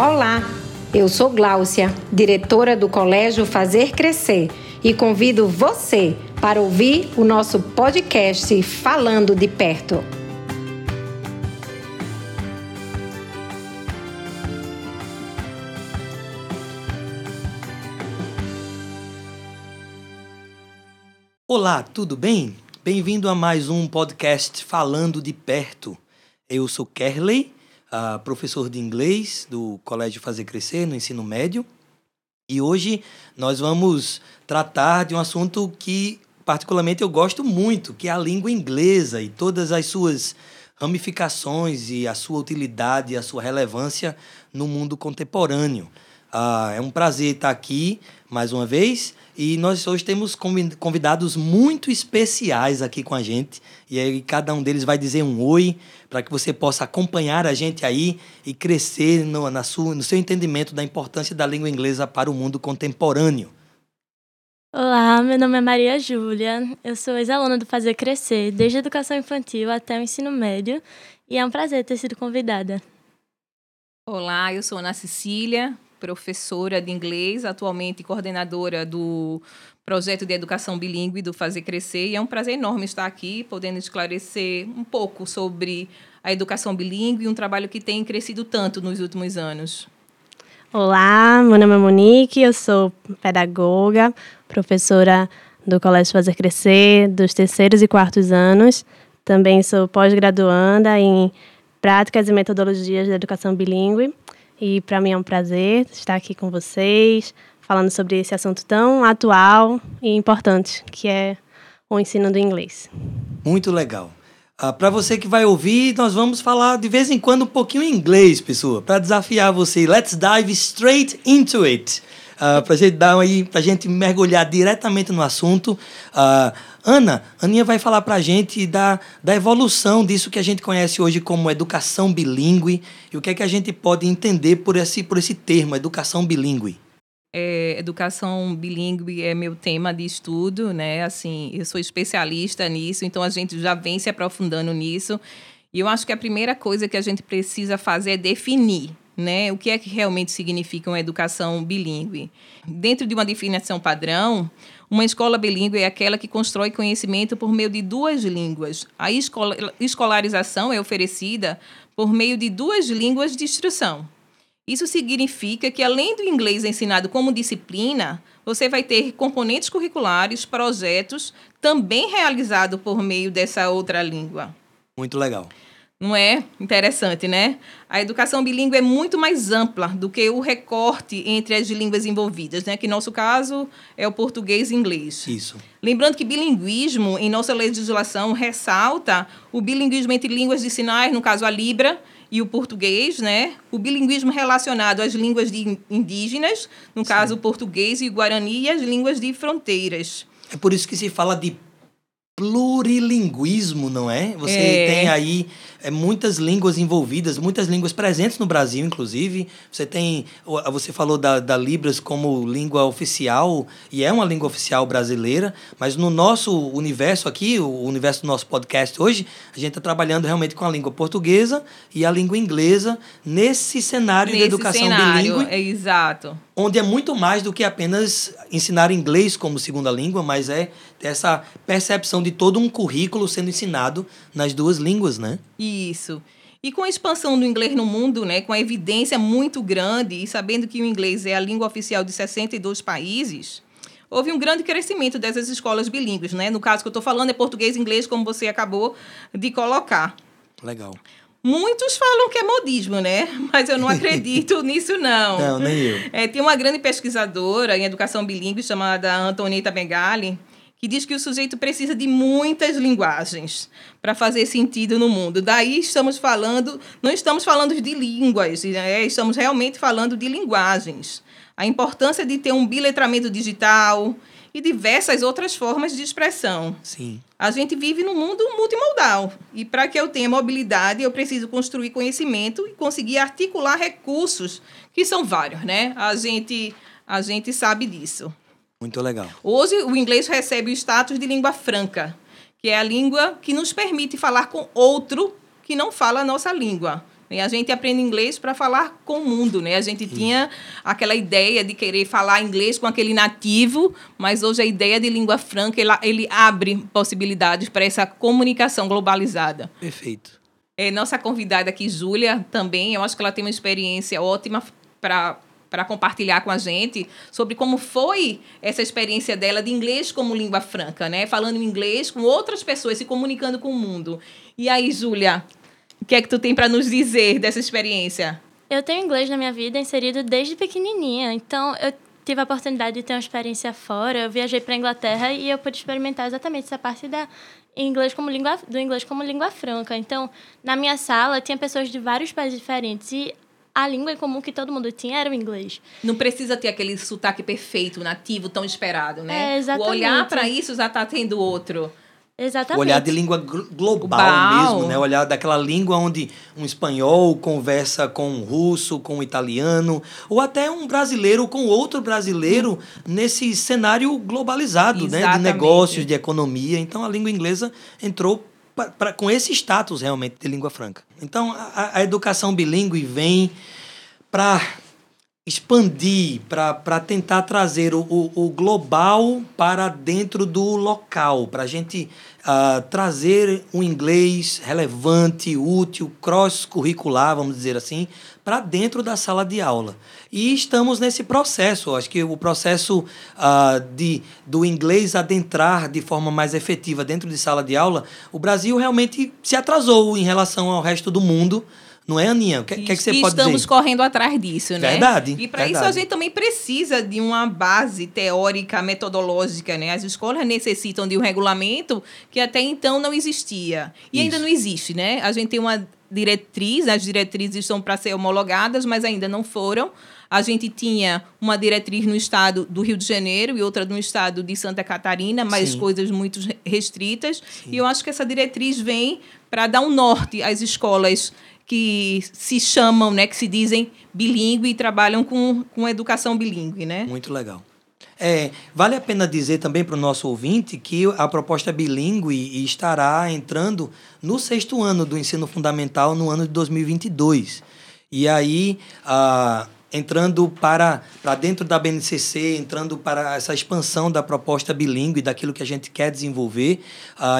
Olá, eu sou Glaucia, diretora do Colégio Fazer Crescer, e convido você para ouvir o nosso podcast Falando de Perto. Olá, tudo bem? Bem-vindo a mais um podcast Falando de Perto. Eu sou Kerley, professor de inglês do Colégio Fazer Crescer, no ensino médio. E hoje nós vamos tratar de um assunto que particularmente eu gosto muito, que é a língua inglesa e todas as suas ramificações e a sua utilidade e a sua relevância no mundo contemporâneo. É um prazer estar aqui mais uma vez e nós hoje temos convidados muito especiais aqui com a gente e aí cada um deles vai dizer um oi para que você possa acompanhar a gente aí e crescer no seu entendimento da importância da língua inglesa para o mundo contemporâneo. Olá, meu nome é Maria Júlia, eu sou ex-aluna do Fazer Crescer, desde a educação infantil até o ensino médio e é um prazer ter sido convidada. Olá, eu sou Ana Cecília, professora de inglês, atualmente coordenadora do projeto de educação bilíngue do Fazer Crescer, e é um prazer enorme estar aqui, podendo esclarecer um pouco sobre a educação bilíngue, um trabalho que tem crescido tanto nos últimos anos. Olá, meu nome é Monique, eu sou pedagoga, professora do Colégio Fazer Crescer, dos terceiros e quartos anos, também sou pós-graduanda em práticas e metodologias da educação bilíngue. E para mim é um prazer estar aqui com vocês, falando sobre esse assunto tão atual e importante, que é o ensino do inglês. Muito legal. Para você que vai ouvir, nós vamos falar de vez em quando um pouquinho em inglês, pessoal, para desafiar você. Let's dive straight into it. Para a gente mergulhar diretamente no assunto. Aninha vai falar para a gente da evolução disso que a gente conhece hoje como educação bilíngue e o que é que a gente pode entender por esse termo, educação bilíngue. Educação bilíngue é meu tema de estudo, né? Assim, eu sou especialista nisso, então a gente já vem se aprofundando nisso. E eu acho que a primeira coisa que a gente precisa fazer é definir, né? O que é que realmente significa uma educação bilíngue? Dentro de uma definição padrão, uma escola bilíngue é aquela que constrói conhecimento por meio de duas línguas. A escolarização é oferecida por meio de duas línguas de instrução. Isso significa que, além do inglês ensinado como disciplina, você vai ter componentes curriculares, projetos, também realizados por meio dessa outra língua. Muito legal. Não é? Interessante, né? A educação bilíngue é muito mais ampla do que o recorte entre as línguas envolvidas, né? Que, no nosso caso, é o português e inglês. Isso. Lembrando que bilinguismo, em nossa legislação, ressalta o bilinguismo entre línguas de sinais, no caso, a Libra, e o português, né? O bilinguismo relacionado às línguas indígenas, no Sim. caso, o português e o guarani, e as línguas de fronteiras. É por isso que se fala de plurilinguismo, não é? Tem aí muitas línguas envolvidas, muitas línguas presentes no Brasil, inclusive. Você falou da Libras como língua oficial, e é uma língua oficial brasileira, mas no nosso universo aqui, o universo do nosso podcast hoje, a gente está trabalhando realmente com a língua portuguesa e a língua inglesa nesse cenário de educação bilíngue. É, exato. Onde é muito mais do que apenas ensinar inglês como segunda língua, mas é essa percepção de todo um currículo sendo ensinado nas duas línguas, né? Isso. E com a expansão do inglês no mundo, né, com a evidência muito grande e sabendo que o inglês é a língua oficial de 62 países, houve um grande crescimento dessas escolas bilíngues, né? No caso que eu estou falando é português e inglês, como você acabou de colocar. Legal. Muitos falam que é modismo, né? Mas eu não acredito nisso, não. Não, nem eu. Tem uma grande pesquisadora em educação bilíngue chamada Antonieta Megali, que diz que o sujeito precisa de muitas linguagens para fazer sentido no mundo. Daí não estamos falando de línguas, né? Estamos realmente falando de linguagens. A importância de ter um biletramento digital e diversas outras formas de expressão. Sim. A gente vive num mundo multimodal. E para que eu tenha mobilidade, eu preciso construir conhecimento e conseguir articular recursos, que são vários, né? A gente sabe disso. Muito legal. Hoje, o inglês recebe o status de língua franca, que é a língua que nos permite falar com outro que não fala a nossa língua. E a gente aprende inglês para falar com o mundo, né? A gente tinha aquela ideia de querer falar inglês com aquele nativo, mas hoje a ideia de língua franca, ele abre possibilidades para essa comunicação globalizada. Perfeito. Nossa convidada aqui, Júlia, também, eu acho que ela tem uma experiência ótima para compartilhar com a gente sobre como foi essa experiência dela de inglês como língua franca, né? Falando inglês com outras pessoas, se comunicando com o mundo. E aí, Júlia, o que é que tu tem para nos dizer dessa experiência? Eu tenho inglês na minha vida inserido desde pequenininha, então eu tive a oportunidade de ter uma experiência fora, eu viajei para a Inglaterra e eu pude experimentar exatamente essa parte do inglês como língua franca. Então, na minha sala, tinha pessoas de vários países diferentes e a língua em comum que todo mundo tinha era o inglês. Não precisa ter aquele sotaque perfeito, nativo, tão esperado, né? Exatamente. O olhar para isso já está tendo outro. Exatamente. O olhar de língua global mesmo, né? O olhar daquela língua onde um espanhol conversa com um russo, com um italiano, ou até um brasileiro com outro brasileiro nesse cenário globalizado, né? De negócios, de economia. Então, a língua inglesa entrou com esse status realmente de língua franca. Então, a educação bilíngue vem para expandir, para tentar trazer o global para dentro do local, para a gente trazer um inglês relevante, útil, cross-curricular, vamos dizer assim, para dentro da sala de aula. E estamos nesse processo, acho que o processo do inglês adentrar de forma mais efetiva dentro de sala de aula, o Brasil realmente se atrasou em relação ao resto do mundo. Não é, Aninha? O que é que você pode dizer? Estamos correndo atrás disso, né? Verdade. E para isso a gente também precisa de uma base teórica, metodológica, né? As escolas necessitam de um regulamento que até então não existia. E ainda não existe, né? A gente tem uma diretriz, as diretrizes estão para ser homologadas, mas ainda não foram. A gente tinha uma diretriz no estado do Rio de Janeiro e outra no estado de Santa Catarina, mas coisas muito restritas. Sim. E eu acho que essa diretriz vem para dar um norte às escolas que se chamam, né, que se dizem bilíngue e trabalham com educação bilíngue, né? Muito legal. Vale a pena dizer também para o nosso ouvinte que a proposta bilíngue estará entrando no 6º ano do ensino fundamental no ano de 2022. E aí, entrando para dentro da BNCC, entrando para essa expansão da proposta bilíngue, daquilo que a gente quer desenvolver,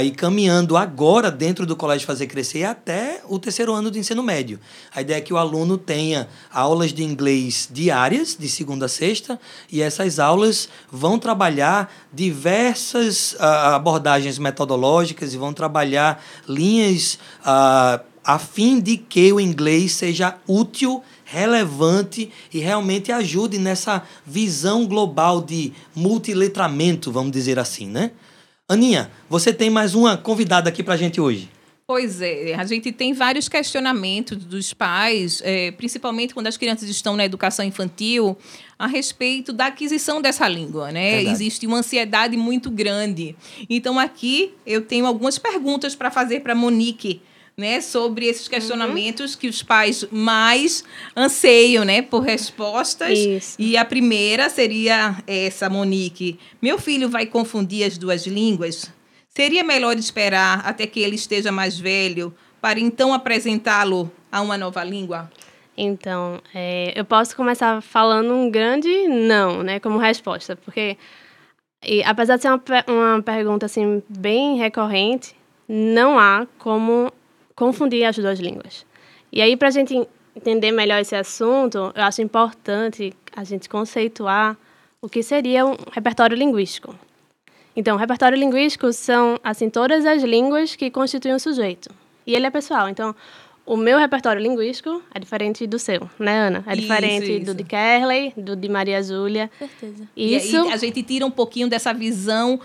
e caminhando agora dentro do Colégio Fazer Crescer até o 3º ano do ensino médio. A ideia é que o aluno tenha aulas de inglês diárias, de segunda a sexta, e essas aulas vão trabalhar diversas abordagens metodológicas e vão trabalhar linhas a fim de que o inglês seja útil, relevante e realmente ajude nessa visão global de multiletramento, vamos dizer assim, né? Aninha, você tem mais uma convidada aqui para a gente hoje. Pois é, a gente tem vários questionamentos dos pais, principalmente quando as crianças estão na educação infantil, a respeito da aquisição dessa língua, né? Verdade. Existe uma ansiedade muito grande. Então, aqui eu tenho algumas perguntas para fazer para a Monique, né, sobre esses questionamentos que os pais mais anseiam, né, por respostas. Isso. E a primeira seria essa, Monique. Meu filho vai confundir as duas línguas? Seria melhor esperar até que ele esteja mais velho para então apresentá-lo a uma nova língua? Então, eu posso começar falando um grande não, né, como resposta, porque apesar de ser uma pergunta assim, bem recorrente, não há como confundir as duas línguas. E aí, para a gente entender melhor esse assunto, eu acho importante a gente conceituar o que seria um repertório linguístico. Então, o repertório linguístico são, assim, todas as línguas que constituem um sujeito. E ele é pessoal. Então, o meu repertório linguístico é diferente do seu, né, Ana? É diferente do de Kerley, do de Maria Júlia. Certeza. Isso. E a gente tira um pouquinho dessa visão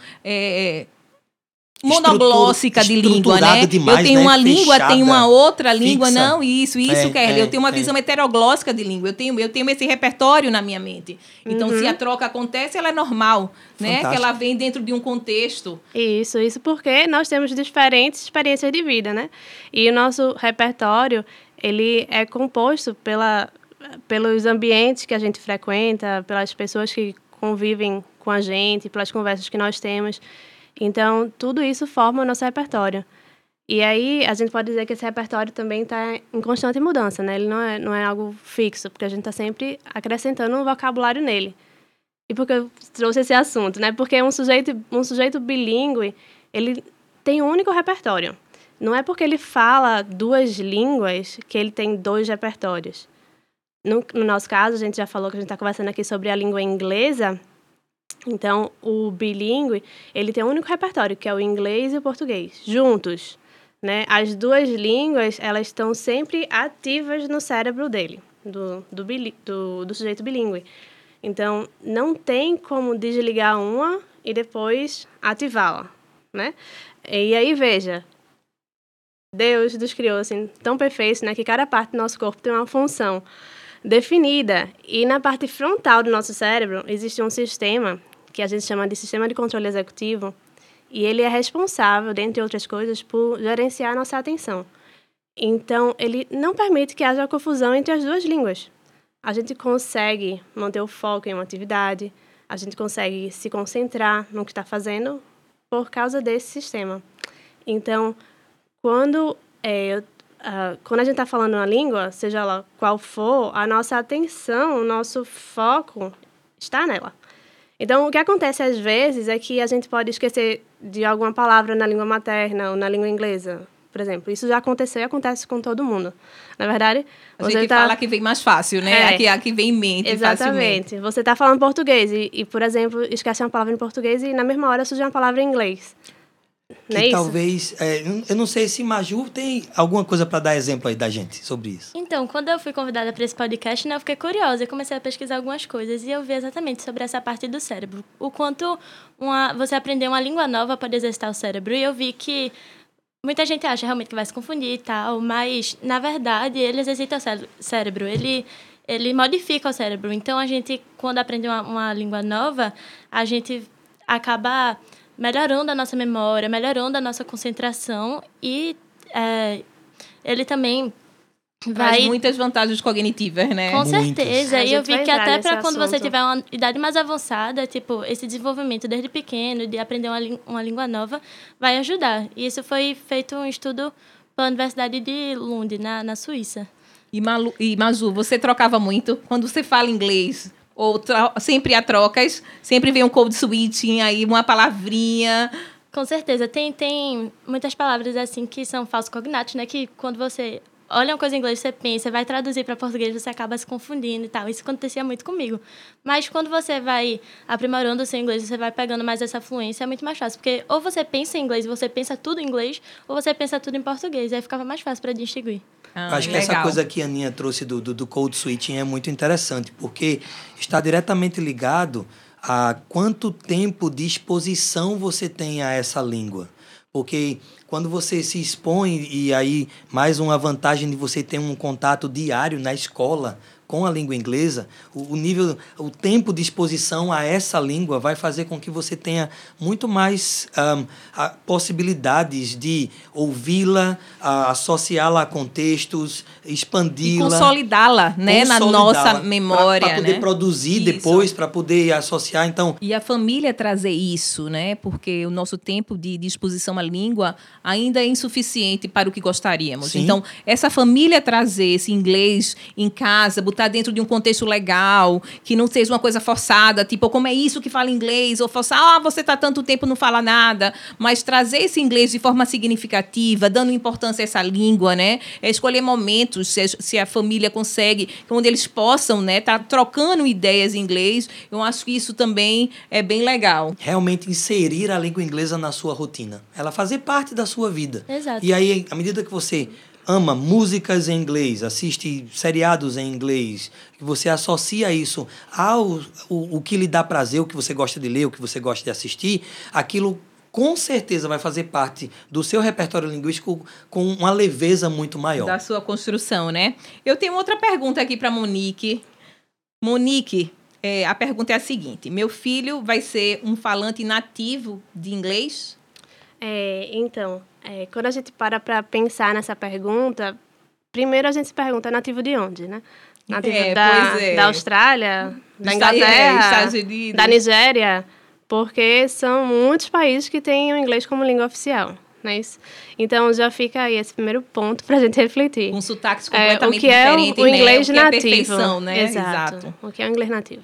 monoglóssica de língua, né? Demais, eu tenho uma língua, tenho uma outra língua, fixa. Não, isso, Kerley. Eu tenho uma visão heteroglóssica de língua, eu tenho esse repertório na minha mente. Então, se a troca acontece, ela é normal, né? Que ela vem dentro de um contexto. Isso porque nós temos diferentes experiências de vida, né? E o nosso repertório, ele é composto pelos ambientes que a gente frequenta, pelas pessoas que convivem com a gente, pelas conversas que nós temos. Então, tudo isso forma o nosso repertório. E aí, a gente pode dizer que esse repertório também está em constante mudança, né? Ele não é algo fixo, porque a gente está sempre acrescentando um vocabulário nele. E por que eu trouxe esse assunto, né? Porque um sujeito bilíngue, ele tem um único repertório. Não é porque ele fala duas línguas que ele tem dois repertórios. No nosso caso, a gente já falou que a gente está conversando aqui sobre a língua inglesa. Então, o bilíngue, ele tem um único repertório, que é o inglês e o português, juntos. Né? As duas línguas, elas estão sempre ativas no cérebro dele, do sujeito bilíngue. Então, não tem como desligar uma e depois ativá-la, né? E aí, veja, Deus nos criou assim, tão perfeito, né? Que cada parte do nosso corpo tem uma função definida. E na parte frontal do nosso cérebro, existe um sistema que a gente chama de sistema de controle executivo, e ele é responsável, dentre outras coisas, por gerenciar a nossa atenção. Então, ele não permite que haja confusão entre as duas línguas. A gente consegue manter o foco em uma atividade, a gente consegue se concentrar no que está fazendo por causa desse sistema. Então, quando a gente está falando uma língua, seja ela qual for, a nossa atenção, o nosso foco está nela. Então, o que acontece às vezes é que a gente pode esquecer de alguma palavra na língua materna ou na língua inglesa, por exemplo. Isso já aconteceu e acontece com todo mundo. Na verdade, a gente fala que vem mais fácil, né? É, a que vem em mente exatamente. Facilmente. Você está falando português e, por exemplo, esquece uma palavra em português e na mesma hora surge uma palavra em inglês. Não é isso? Talvez, eu não sei se Maju tem alguma coisa para dar exemplo aí da gente sobre isso. Então, quando eu fui convidada para esse podcast, né, eu fiquei curiosa, eu comecei a pesquisar algumas coisas e eu vi exatamente sobre essa parte do cérebro, o quanto você aprender uma língua nova pode exercitar o cérebro, e eu vi que muita gente acha realmente que vai se confundir e tal, mas na verdade ele exercita o cérebro, ele modifica o cérebro. Então a gente, quando aprende uma língua nova, a gente acaba melhorando a nossa memória, melhorando a nossa concentração e ele também vai... Traz muitas vantagens cognitivas, né? Com certeza. E eu vi que até para quando você tiver uma idade mais avançada, tipo, esse desenvolvimento desde pequeno de aprender uma língua nova vai ajudar. E isso foi feito um estudo pela Universidade de Lund, na Suíça. E Maju, você trocava muito? Quando você fala inglês... Ou sempre há trocas, sempre vem um code switching aí, uma palavrinha. Com certeza. Tem muitas palavras assim que são falsos cognatos, né? Que quando você olha uma coisa em inglês, você pensa, vai traduzir para português, você acaba se confundindo e tal. Isso acontecia muito comigo. Mas quando você vai aprimorando o seu inglês, você vai pegando mais essa fluência, é muito mais fácil. Porque ou você pensa em inglês, você pensa tudo em inglês, ou você pensa tudo em português. Aí ficava mais fácil para distinguir. Acho que essa coisa que a Aninha trouxe do code switching é muito interessante, porque está diretamente ligado a quanto tempo de exposição você tem a essa língua. Porque quando você se expõe, e aí mais uma vantagem de você ter um contato diário na escola com a língua inglesa, o tempo de exposição a essa língua vai fazer com que você tenha muito mais possibilidades de ouvi-la, associá-la a contextos, expandi-la. E consolidá-la, né? Na nossa memória. Para poder, né, produzir isso depois, para poder associar. Então... E a família trazer isso, né? Porque o nosso tempo de exposição à língua ainda é insuficiente para o que gostaríamos. Sim. Então, essa família trazer esse inglês em casa, botar dentro de um contexto legal, que não seja uma coisa forçada, tipo, como é isso que fala inglês, ou forçar, você está tanto tempo não fala nada, mas trazer esse inglês de forma significativa, dando importância a essa língua, né? É escolher momentos, se a família consegue, onde eles possam, né, tá trocando ideias em inglês. Eu acho que isso também é bem legal. Realmente inserir a língua inglesa na sua rotina. Ela fazer parte da sua vida. Exato. E aí, à medida que você ama músicas em inglês, assiste seriados em inglês, que você associa isso ao que lhe dá prazer, o que você gosta de ler, o que você gosta de assistir, aquilo com certeza vai fazer parte do seu repertório linguístico com uma leveza muito maior. Da sua construção, né? Eu tenho outra pergunta aqui para Monique. Monique, a pergunta é a seguinte: meu filho vai ser um falante nativo de inglês? Quando a gente para pensar nessa pergunta, primeiro a gente se pergunta, nativo de onde, né? Nativo da Austrália, da Inglaterra, Estados Unidos, da Nigéria, porque são muitos países que têm o inglês como língua oficial, não é isso? Então, já fica aí esse primeiro ponto para a gente refletir. Um sotaque completamente diferente, o inglês né? nativo. O que é perfeição, né? Exato. O que é o inglês nativo.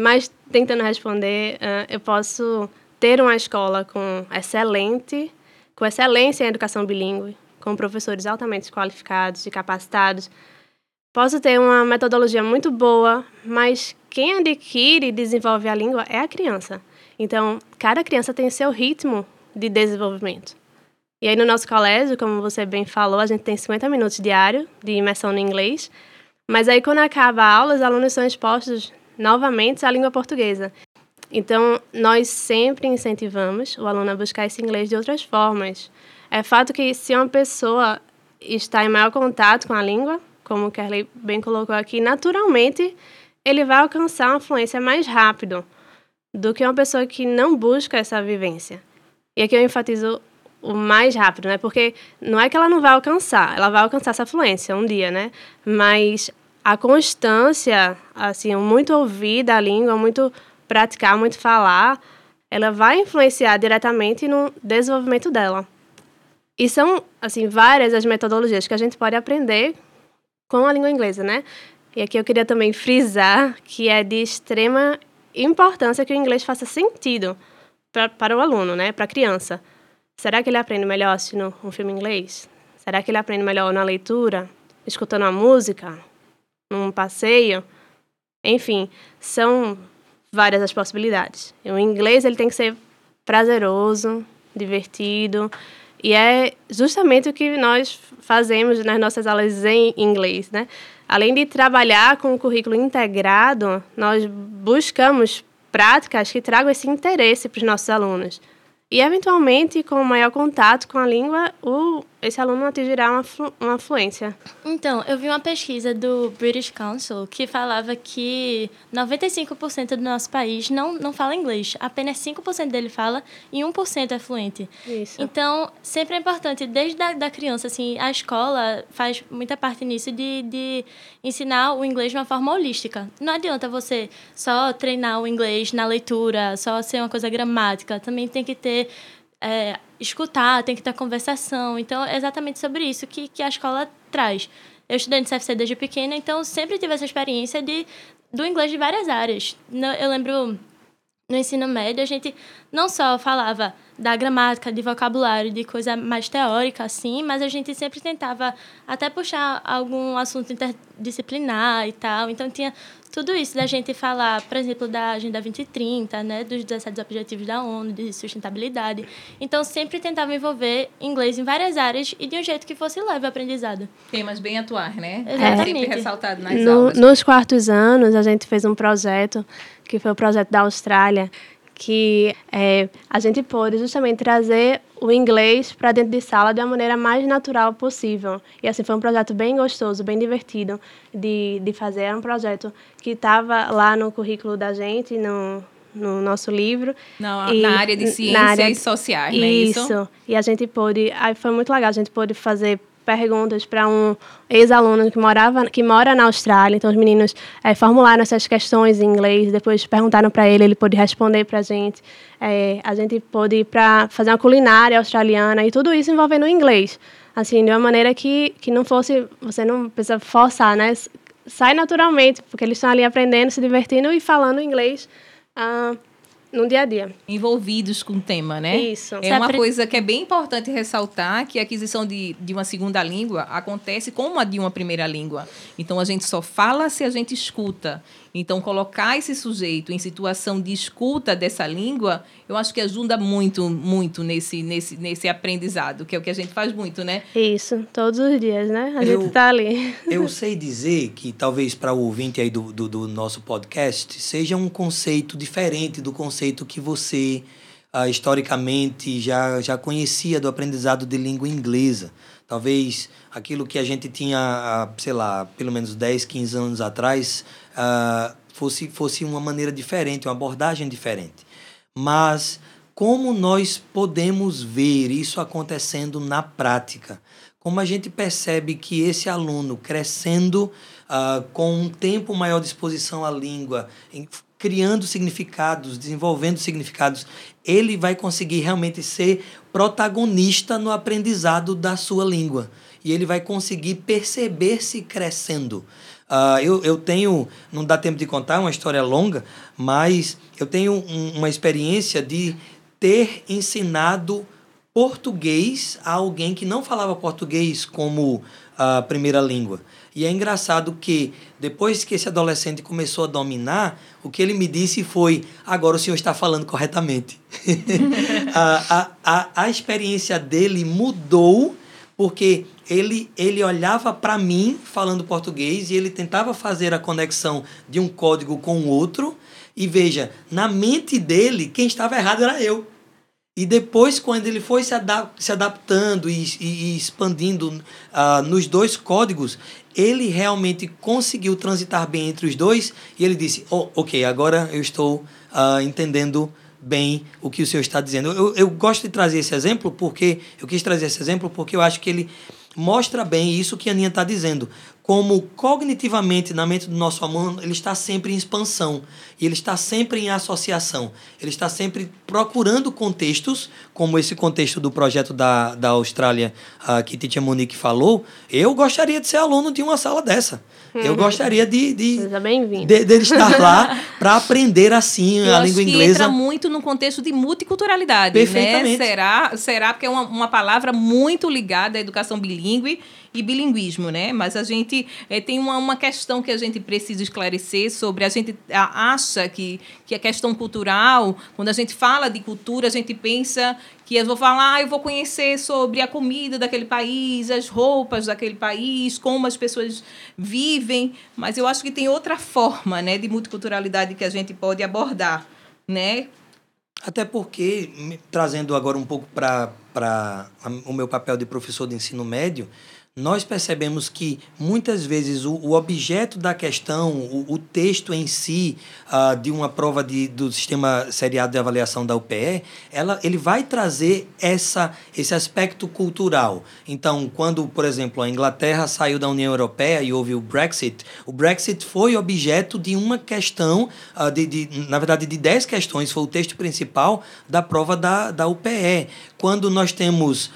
Mas, tentando responder, eu posso ter uma escola com excelência em educação bilíngue, com professores altamente qualificados e capacitados. Posso ter uma metodologia muito boa, mas quem adquire e desenvolve a língua é a criança. Então, cada criança tem seu ritmo de desenvolvimento. E aí, no nosso colégio, como você bem falou, a gente tem 50 minutos diário de imersão no inglês. Mas aí, quando acaba a aula, os alunos são expostos novamente à língua portuguesa. Então, nós sempre incentivamos o aluno a buscar esse inglês de outras formas. É fato que, se uma pessoa está em maior contato com a língua, como o Kerley bem colocou aqui, naturalmente, ele vai alcançar uma fluência mais rápido do que uma pessoa que não busca essa vivência. E aqui eu enfatizo o mais rápido, né? Porque não é que ela não vai alcançar, ela vai alcançar essa fluência um dia, né? Mas a constância, assim, muito ouvir da língua, muito praticar, muito falar, ela vai influenciar diretamente no desenvolvimento dela. E são, assim, várias as metodologias que a gente pode aprender com a língua inglesa, né? E aqui eu queria também frisar que é de extrema importância que o inglês faça sentido para o aluno, né? Para a criança. Será que ele aprende melhor assistindo um filme em inglês? Será que ele aprende melhor na leitura? Escutando a música? Num passeio? Enfim, são várias as possibilidades. O inglês ele tem que ser prazeroso, divertido. E é justamente o que nós fazemos nas nossas aulas em inglês, né? Além de trabalhar com o currículo integrado, nós buscamos práticas que tragam esse interesse para os nossos alunos. E, eventualmente, com o maior contato com a língua, esse aluno atingirá uma fluência. Então, eu vi uma pesquisa do British Council que falava que 95% do nosso país não fala inglês. Apenas 5% dele fala e 1% é fluente. Isso. Então, sempre é importante, desde da criança, assim, a escola faz muita parte nisso de ensinar o inglês de uma forma holística. Não adianta você só treinar o inglês na leitura, só ser uma coisa gramática. Também tem que ter escutar, tem que ter conversação. Então, é exatamente sobre isso que a escola traz. Eu estudei no CFC desde pequena, então sempre tive essa experiência do inglês de várias áreas. Eu lembro, no ensino médio, a gente não só falava da gramática, de vocabulário, de coisa mais teórica, assim, mas a gente sempre tentava até puxar algum assunto interdisciplinar e tal. Então, tinha tudo isso da gente falar, por exemplo, da Agenda 2030, né, dos 17 Objetivos da ONU, de sustentabilidade. Então, sempre tentava envolver inglês em várias áreas e de um jeito que fosse leve o aprendizado. Temas bem atuais, né? Exatamente. Sempre ressaltado nas aulas. Nos quartos anos, a gente fez um projeto, que foi o projeto da Austrália, que a gente pôde justamente trazer o inglês para dentro de sala da maneira mais natural possível. E assim, foi um projeto bem gostoso, bem divertido de fazer. Era um projeto que estava lá no currículo da gente, no nosso livro. Na área de ciências sociais, né? Isso. E a gente pôde... Aí foi muito legal, a gente pôde fazer perguntas para um ex-aluno que mora na Austrália. Então, os meninos formularam essas questões em inglês, depois perguntaram para ele, ele pôde responder para a gente. A gente pôde ir para fazer uma culinária australiana e tudo isso envolvendo o inglês. Assim, de uma maneira que não fosse... Você não precisa forçar, né? Sai naturalmente, porque eles estão ali aprendendo, se divertindo e falando inglês no dia a dia. Envolvidos com o tema, né? Isso. É uma coisa que é bem importante ressaltar, que a aquisição de uma segunda língua acontece como a de uma primeira língua. Então, a gente só fala se a gente escuta. Então, colocar esse sujeito em situação de escuta dessa língua, eu acho que ajuda muito, muito nesse aprendizado, que é o que a gente faz muito, né? Isso, todos os dias, né? A gente está ali. Eu sei dizer que, talvez, para o ouvinte aí do nosso podcast, seja um conceito diferente do conceito que você, historicamente, já conhecia do aprendizado de língua inglesa. Talvez aquilo que a gente tinha, sei lá, pelo menos 10, 15 anos atrás, fosse uma maneira diferente, uma abordagem diferente. Mas como nós podemos ver isso acontecendo na prática? Como a gente percebe que esse aluno crescendo com um tempo maior de exposição à língua, criando significados, desenvolvendo significados, ele vai conseguir realmente ser protagonista no aprendizado da sua língua. E ele vai conseguir perceber-se crescendo. Eu tenho, não dá tempo de contar, é uma história longa, mas eu tenho uma experiência de ter ensinado português a alguém que não falava português como a primeira língua. E é engraçado que, depois que esse adolescente começou a dominar, o que ele me disse foi: agora o senhor está falando corretamente. A experiência dele mudou, porque ele olhava para mim falando português e ele tentava fazer a conexão de um código com o outro. E veja, na mente dele, quem estava errado era eu. E depois, quando ele foi se adaptando e expandindo nos dois códigos, ele realmente conseguiu transitar bem entre os dois. E ele disse: oh, ok, agora eu estou entendendo bem o que o senhor está dizendo. Eu gosto de trazer esse exemplo porque... Eu quis trazer esse exemplo porque eu acho que ele mostra bem isso que a Aninha está dizendo. Como cognitivamente, na mente do nosso aluno, ele está sempre em expansão. E ele está sempre em associação. Ele está sempre procurando contextos, como esse contexto do projeto da Austrália, que Titia Monique falou. Eu gostaria de ser aluno de uma sala dessa. Eu gostaria de estar lá para aprender assim a língua inglesa. Entra muito no contexto de multiculturalidade. Perfeitamente. Né? Será porque é uma palavra muito ligada à educação bilíngue e bilinguismo, né? Mas a gente tem uma questão que a gente precisa esclarecer sobre. A gente acha que a questão cultural, quando a gente fala de cultura, a gente pensa que eu vou falar, eu vou conhecer sobre a comida daquele país, as roupas daquele país, como as pessoas vivem, mas eu acho que tem outra forma, né, de multiculturalidade que a gente pode abordar, né? Até porque, trazendo agora um pouco para o meu papel de professor de ensino médio, nós percebemos que, muitas vezes, o objeto da questão, o texto em si, de uma prova do sistema seriado de avaliação da UPE, ele vai trazer esse aspecto cultural. Então, quando, por exemplo, a Inglaterra saiu da União Europeia e houve o Brexit foi objeto de uma questão, na verdade, de 10 questões, foi o texto principal da prova da UPE. Quando nós temos,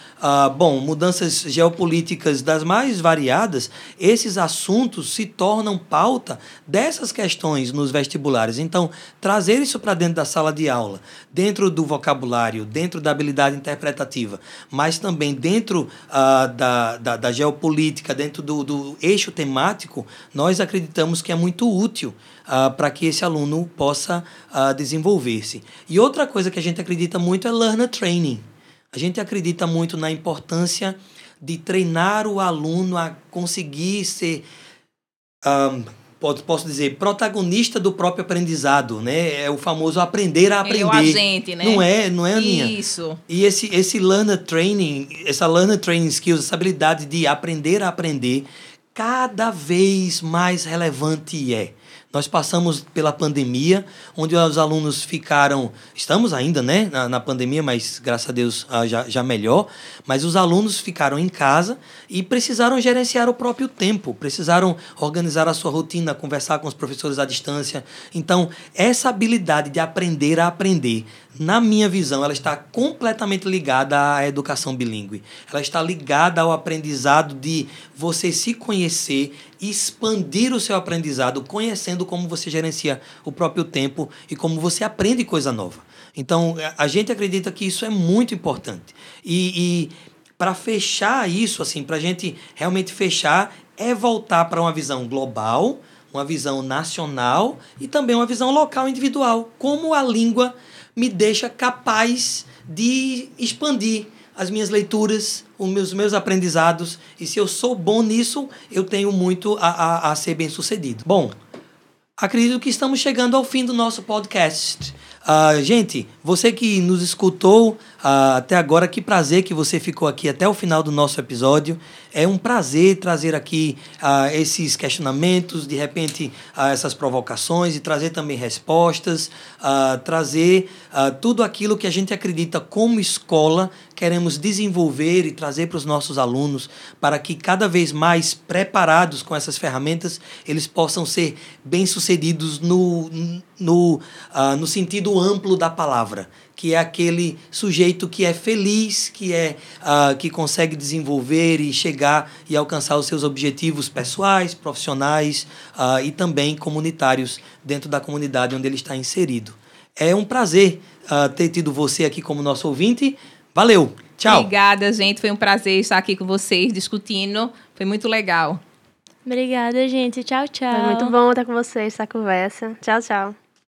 mudanças geopolíticas das mais variadas, esses assuntos se tornam pauta dessas questões nos vestibulares. Então, trazer isso para dentro da sala de aula, dentro do vocabulário, dentro da habilidade interpretativa, mas também dentro da geopolítica, dentro do eixo temático, nós acreditamos que é muito útil para que esse aluno possa desenvolver-se. E outra coisa que a gente acredita muito é learner training. A gente acredita muito na importância de treinar o aluno a conseguir ser, posso dizer, protagonista do próprio aprendizado, né? É o famoso aprender a aprender. É o agente, né? Não é, Aninha? Isso. E esse learner training, essa learner training skills, essa habilidade de aprender a aprender, cada vez mais relevante é. Nós passamos pela pandemia, onde os alunos ficaram... Estamos ainda, né, na pandemia, mas, graças a Deus, já melhor. Mas os alunos ficaram em casa e precisaram gerenciar o próprio tempo. Precisaram organizar a sua rotina, conversar com os professores à distância. Então, essa habilidade de aprender a aprender, na minha visão, ela está completamente ligada à educação bilíngue. Ela está ligada ao aprendizado de você se conhecer, expandir o seu aprendizado, conhecendo como você gerencia o próprio tempo e como você aprende coisa nova. Então, a gente acredita que isso é muito importante. E para fechar isso, assim, para a gente realmente fechar, é voltar para uma visão global, uma visão nacional e também uma visão local individual. Como a língua me deixa capaz de expandir as minhas leituras, os meus aprendizados. E se eu sou bom nisso, eu tenho muito a ser bem-sucedido. Bom, acredito que estamos chegando ao fim do nosso podcast. Gente, você que nos escutou, até agora. Que prazer que você ficou aqui até o final do nosso episódio. É um prazer trazer aqui esses questionamentos, de repente essas provocações, e trazer também respostas, trazer tudo aquilo que a gente acredita como escola queremos desenvolver e trazer para os nossos alunos, para que cada vez mais preparados com essas ferramentas, eles possam ser bem-sucedidos no sentido amplo da palavra, que é aquele sujeito que é feliz, que consegue desenvolver e chegar e alcançar os seus objetivos pessoais, profissionais e também comunitários dentro da comunidade onde ele está inserido. É um prazer ter tido você aqui como nosso ouvinte. Valeu, tchau. Obrigada, gente. Foi um prazer estar aqui com vocês, discutindo. Foi muito legal. Obrigada, gente. Tchau, tchau. Foi muito bom estar com vocês, essa conversa. Tchau, tchau.